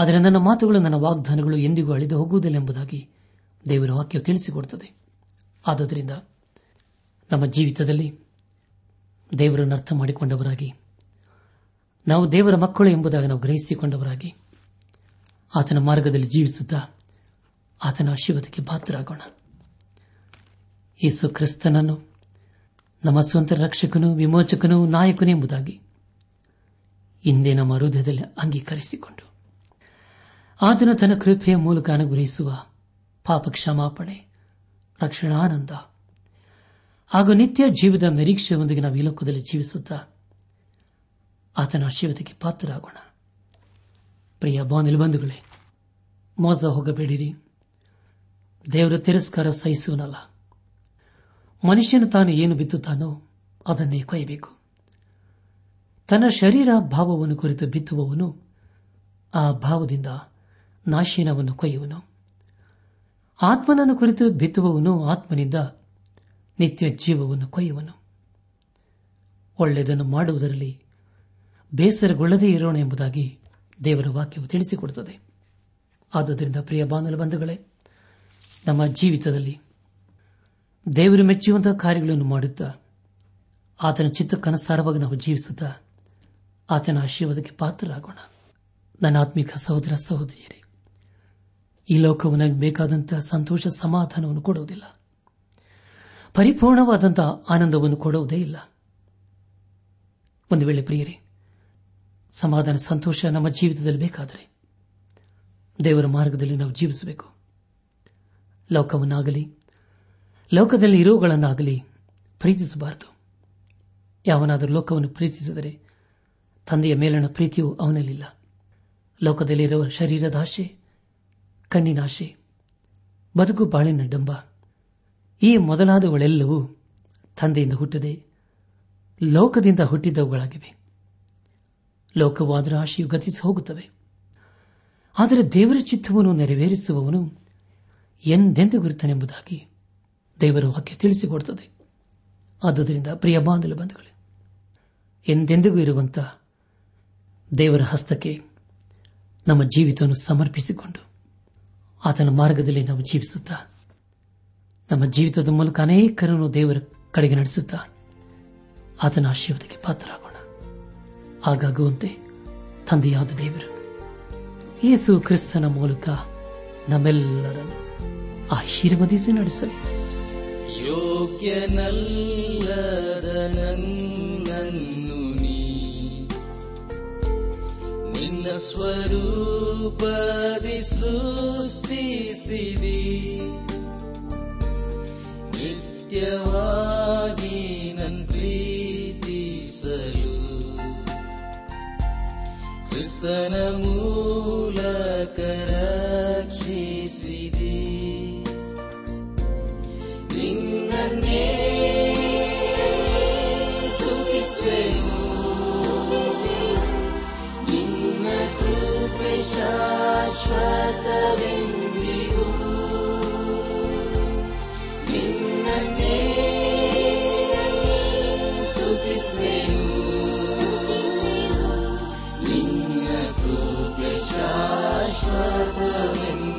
ಆದರೆ ನನ್ನ ಮಾತುಗಳು, ನನ್ನ ವಾಗ್ದಾನಗಳು ಎಂದಿಗೂ ಅಳೆದು ಹೋಗುವುದಿಲ್ಲ ಎಂಬುದಾಗಿ ದೇವರ ವಾಕ್ಯ ತಿಳಿಸಿಕೊಡುತ್ತದೆ. ಆದುದರಿಂದ ನಮ್ಮ ಜೀವಿತದಲ್ಲಿ ದೇವರನ್ನು ಅರ್ಥ ಮಾಡಿಕೊಂಡವರಾಗಿ, ನಾವು ದೇವರ ಮಕ್ಕಳು ಎಂಬುದಾಗಿ ನಾವು ಗ್ರಹಿಸಿಕೊಂಡವರಾಗಿ, ಆತನ ಮಾರ್ಗದಲ್ಲಿ ಜೀವಿಸುತ್ತಾ ಆತನ ಆಶೀರ್ವಾದಕ್ಕೆ ಪಾತ್ರರಾಗೋಣ. ಯೇಸು ಕ್ರಿಸ್ತನನ್ನು ನಮ್ಮ ಸ್ವಂತ ರಕ್ಷಕನು, ವಿಮೋಚಕನು, ನಾಯಕನು ಎಂಬುದಾಗಿ ಹಿಂದೆ ನಮ್ಮ ಹೃದಯದಲ್ಲಿ ಅಂಗೀಕರಿಸಿಕೊಂಡು ಆತನು ತನ್ನ ಕೃಪೆಯ ಮೂಲಕ ಅನುಗ್ರಹಿಸುವ ಪಾಪ ಕ್ಷಮಾಪಣೆ, ರಕ್ಷಣಾನಂದ ಹಾಗೂ ನಿತ್ಯ ಜೀವದ ನಿರೀಕ್ಷೆಯೊಂದಿಗೆ ನಾವು ಈ ಲೋಕದಲ್ಲಿ ಜೀವಿಸುತ್ತಾ ಆತನ ಆಶೀರ್ವಾದಕ್ಕೆ ಪಾತ್ರರಾಗೋಣ. ಪ್ರಿಯ ಬಾಂಧವ ಬಂಧುಗಳೇ, ಮೋಸ ಹೋಗಬೇಡಿರಿ. ದೇವರ ತಿರಸ್ಕಾರ ಸಹಿಸುವನಲ್ಲ. ಮನುಷ್ಯನು ತಾನು ಏನು ಬಿತ್ತುತ್ತಾನೋ ಅದನ್ನೇ ಕೊಯ್ಯಬೇಕು. ತನ್ನ ಶರೀರ ಭಾವವನ್ನು ಕುರಿತು ಬಿತ್ತುವವನು ಆ ಭಾವದಿಂದ ನಾಶೀನವನ್ನು ಕೊಯ್ಯುವನು. ಆತ್ಮನನ್ನು ಕುರಿತು ಬಿತ್ತುವವನು ಆತ್ಮನಿಂದ ನಿತ್ಯ ಜೀವವನ್ನು ಕೊಯ್ಯುವನು. ಒಳ್ಳೆಯದನ್ನು ಮಾಡುವುದರಲ್ಲಿ ಬೇಸರಗೊಳ್ಳದೇ ಇರೋಣ ಎಂಬುದಾಗಿ ದೇವರ ವಾಕ್ಯವು ತಿಳಿಸಿಕೊಡುತ್ತದೆ. ಆದುದರಿಂದ ಪ್ರಿಯ ಬಾಂಧವ ಬಂಧುಗಳೇ, ನಮ್ಮ ಜೀವಿತದಲ್ಲಿ ದೇವರು ಮೆಚ್ಚುವಂತಹ ಕಾರ್ಯಗಳನ್ನು ಮಾಡುತ್ತಾ ಆತನ ಚಿತ್ತಕ್ಕನುಸಾರವಾಗಿ ನಾವು ಜೀವಿಸುತ್ತಾ ಆತನ ಆಶೀರ್ವಾದಕ್ಕೆ ಪಾತ್ರರಾಗೋಣ. ನನ್ನ ಆತ್ಮಿಕ ಸಹೋದರ ಸಹೋದರಿಯರೇ, ಈ ಲೋಕವು ನನಗೆ ಬೇಕಾದಂತಹ ಸಂತೋಷ ಸಮಾಧಾನವನ್ನು ಕೊಡುವುದಿಲ್ಲ, ಪರಿಪೂರ್ಣವಾದಂತಹ ಆನಂದವನ್ನು ಕೊಡುವುದೇ ಇಲ್ಲ. ಒಂದು ವೇಳೆ ಪ್ರಿಯರೇ, ಸಮಾಧಾನ ಸಂತೋಷ ನಮ್ಮ ಜೀವಿತದಲ್ಲಿ ಬೇಕಾದರೆ ದೇವರ ಮಾರ್ಗದಲ್ಲಿ ನಾವು ಜೀವಿಸಬೇಕು. ಲೋಕವನ್ನಾಗಲಿ ಲೋಕದಲ್ಲಿ ಇರುವುಗಳನ್ನಾಗಲಿ ಪ್ರೀತಿಸಬಾರದು. ಯಾವನಾದರೂ ಲೋಕವನ್ನು ಪ್ರೀತಿಸಿದರೆ ತಂದೆಯ ಮೇಲಣ ಪ್ರೀತಿಯು ಅವನಲ್ಲಿಲ್ಲ. ಲೋಕದಲ್ಲಿರುವ ಶರೀರದ ಆಶೆ, ಕಣ್ಣಿನ ಆಶೆ, ಬದುಕು ಬಾಳಿನ ಡಂಬ, ಈ ಮೊದಲಾದವುಗಳೆಲ್ಲವೂ ತಂದೆಯಿಂದ ಹುಟ್ಟದೆ ಲೋಕದಿಂದ ಹುಟ್ಟಿದವುಗಳಾಗಿವೆ. ಲೋಕವು ಅದರ ಆಶೆಯು ಗತಿಸಿ ಹೋಗುತ್ತವೆ, ಆದರೆ ದೇವರ ಚಿತ್ತವನ್ನು ನೆರವೇರಿಸುವವನು ಎಂದೆಂದಿಗೂ ಇರುತ್ತಾನೆಂಬುದಾಗಿ ದೇವರ ವಾಕ್ಯ ತಿಳಿಸಿಕೊಡುತ್ತದೆ. ಆದುದರಿಂದ ಪ್ರಿಯ ಬಾಂಧವ ಬಂಧುಗಳೇ, ಎಂದೆಂದಿಗೂ ಇರುವಂತಹ ದೇವರ ಹಸ್ತಕ್ಕೆ ನಮ್ಮ ಜೀವಿತವನ್ನು ಸಮರ್ಪಿಸಿಕೊಂಡು ಆತನ ಮಾರ್ಗದಲ್ಲಿ ನಾವು ಜೀವಿಸುತ್ತಾ ನಮ್ಮ ಜೀವಿತದ ಮೂಲಕ ಅನೇಕರನ್ನು ದೇವರ ಕಡೆಗೆ ನಡೆಸುತ್ತಾ ಆತನ ಆಶೀರ್ವಾದಕ್ಕೆ ಪಾತ್ರರಾಗೋಣ. ಹಾಗಾಗುವಂತೆ ತಂದೆಯಾದ ದೇವರು ಯೇಸು ಕ್ರಿಸ್ತನ ಮೂಲಕ ನಮ್ಮೆಲ್ಲರನ್ನು ಆಶೀರ್ವದಿಸಿ ನಡೆಸಲಿ. ಯೋಗ್ಯನಲ್ಲದ ನನ್ನನ್ನು ನೀ ನಿನ್ನ ಸ್ವರೂಪದಿ ಸೃಷ್ಟಿಸಿದಿ, ನಿತ್ಯವಾಗಿ ನನ್ ಪ್ರೀತಿಸಲು ಕ್ರಿಸ್ತನ ಮೂಲಕ ರಕ್ಷಿಸಿದಿ. ನಿನ್ನನ್ನೇ ಸ್ತುತಿಸುವೆನು, ನಿನ್ನ ಕೃಪೆ ಶಾಶ್ವತವೆಂದಿಗೂ. ನಿನ್ನನ್ನೇ ಸ್ತುತಿಸುವೆನು, ನಿನ್ನ ಕೃಪೆ ಶಾಶ್ವತವೆಂದಿಗೂ.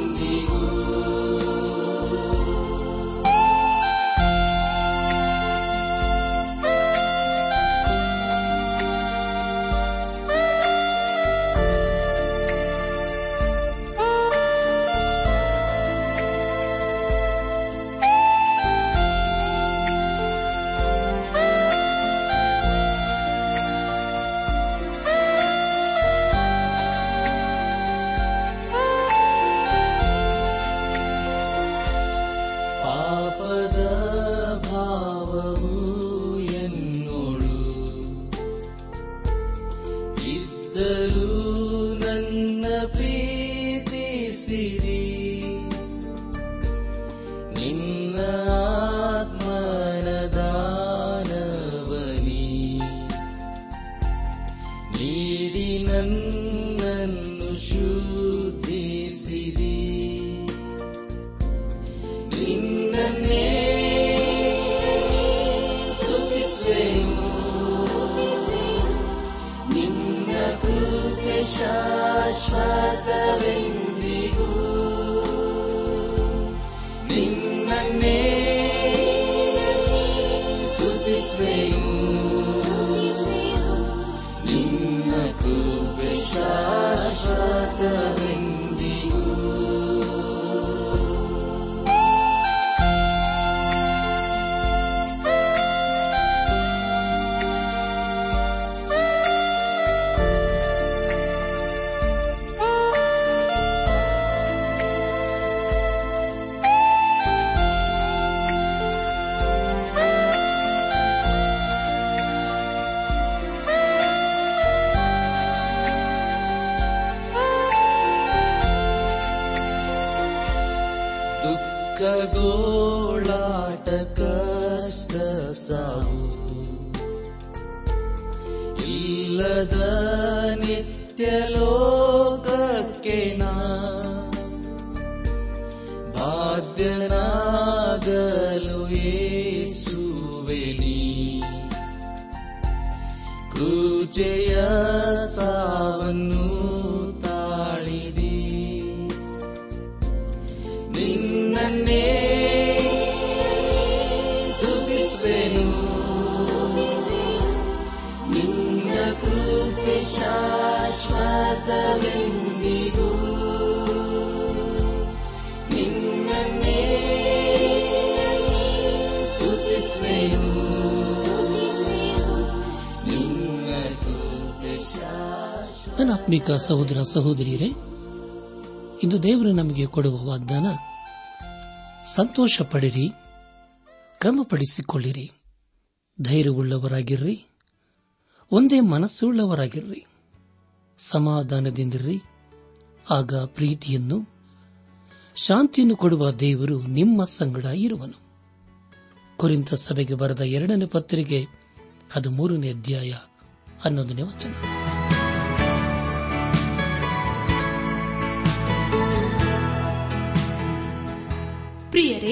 ಧನಾತ್ಮಿಕ ಸಹೋದರ ಸಹೋದರಿಯರೇ, ಇಂದು ದೇವರು ನಮಗೆ ಕೊಡುವ ವಾಗ್ದಾನ, ಸಂತೋಷ ಪಡಿರಿ, ಕ್ರಮಪಡಿಸಿಕೊಳ್ಳಿರಿ, ಧೈರ್ಯವುಳ್ಳವರಾಗಿರ್ರಿ, ಒಂದೇ ಮನಸ್ಸುಳ್ಳವರಾಗಿರ್ರಿ, ಸಮಾಧಾನದಿಂದಿರ್ರಿ, ಆಗ ಪ್ರೀತಿಯನ್ನು ಶಾಂತಿಯನ್ನು ಕೊಡುವ ದೇವರು ನಿಮ್ಮ ಸಂಗಡ ಇರುವನು. ಕೊರಿಂಥ ಸಭೆಗೆ ಬರೆದ ಎರಡನೇ ಪತ್ರಿಕೆ ಹದಿಮೂರನೇ ಅಧ್ಯಾಯ ಹನ್ನೊಂದನೇ ವಚನ. ಪ್ರಿಯರೇ,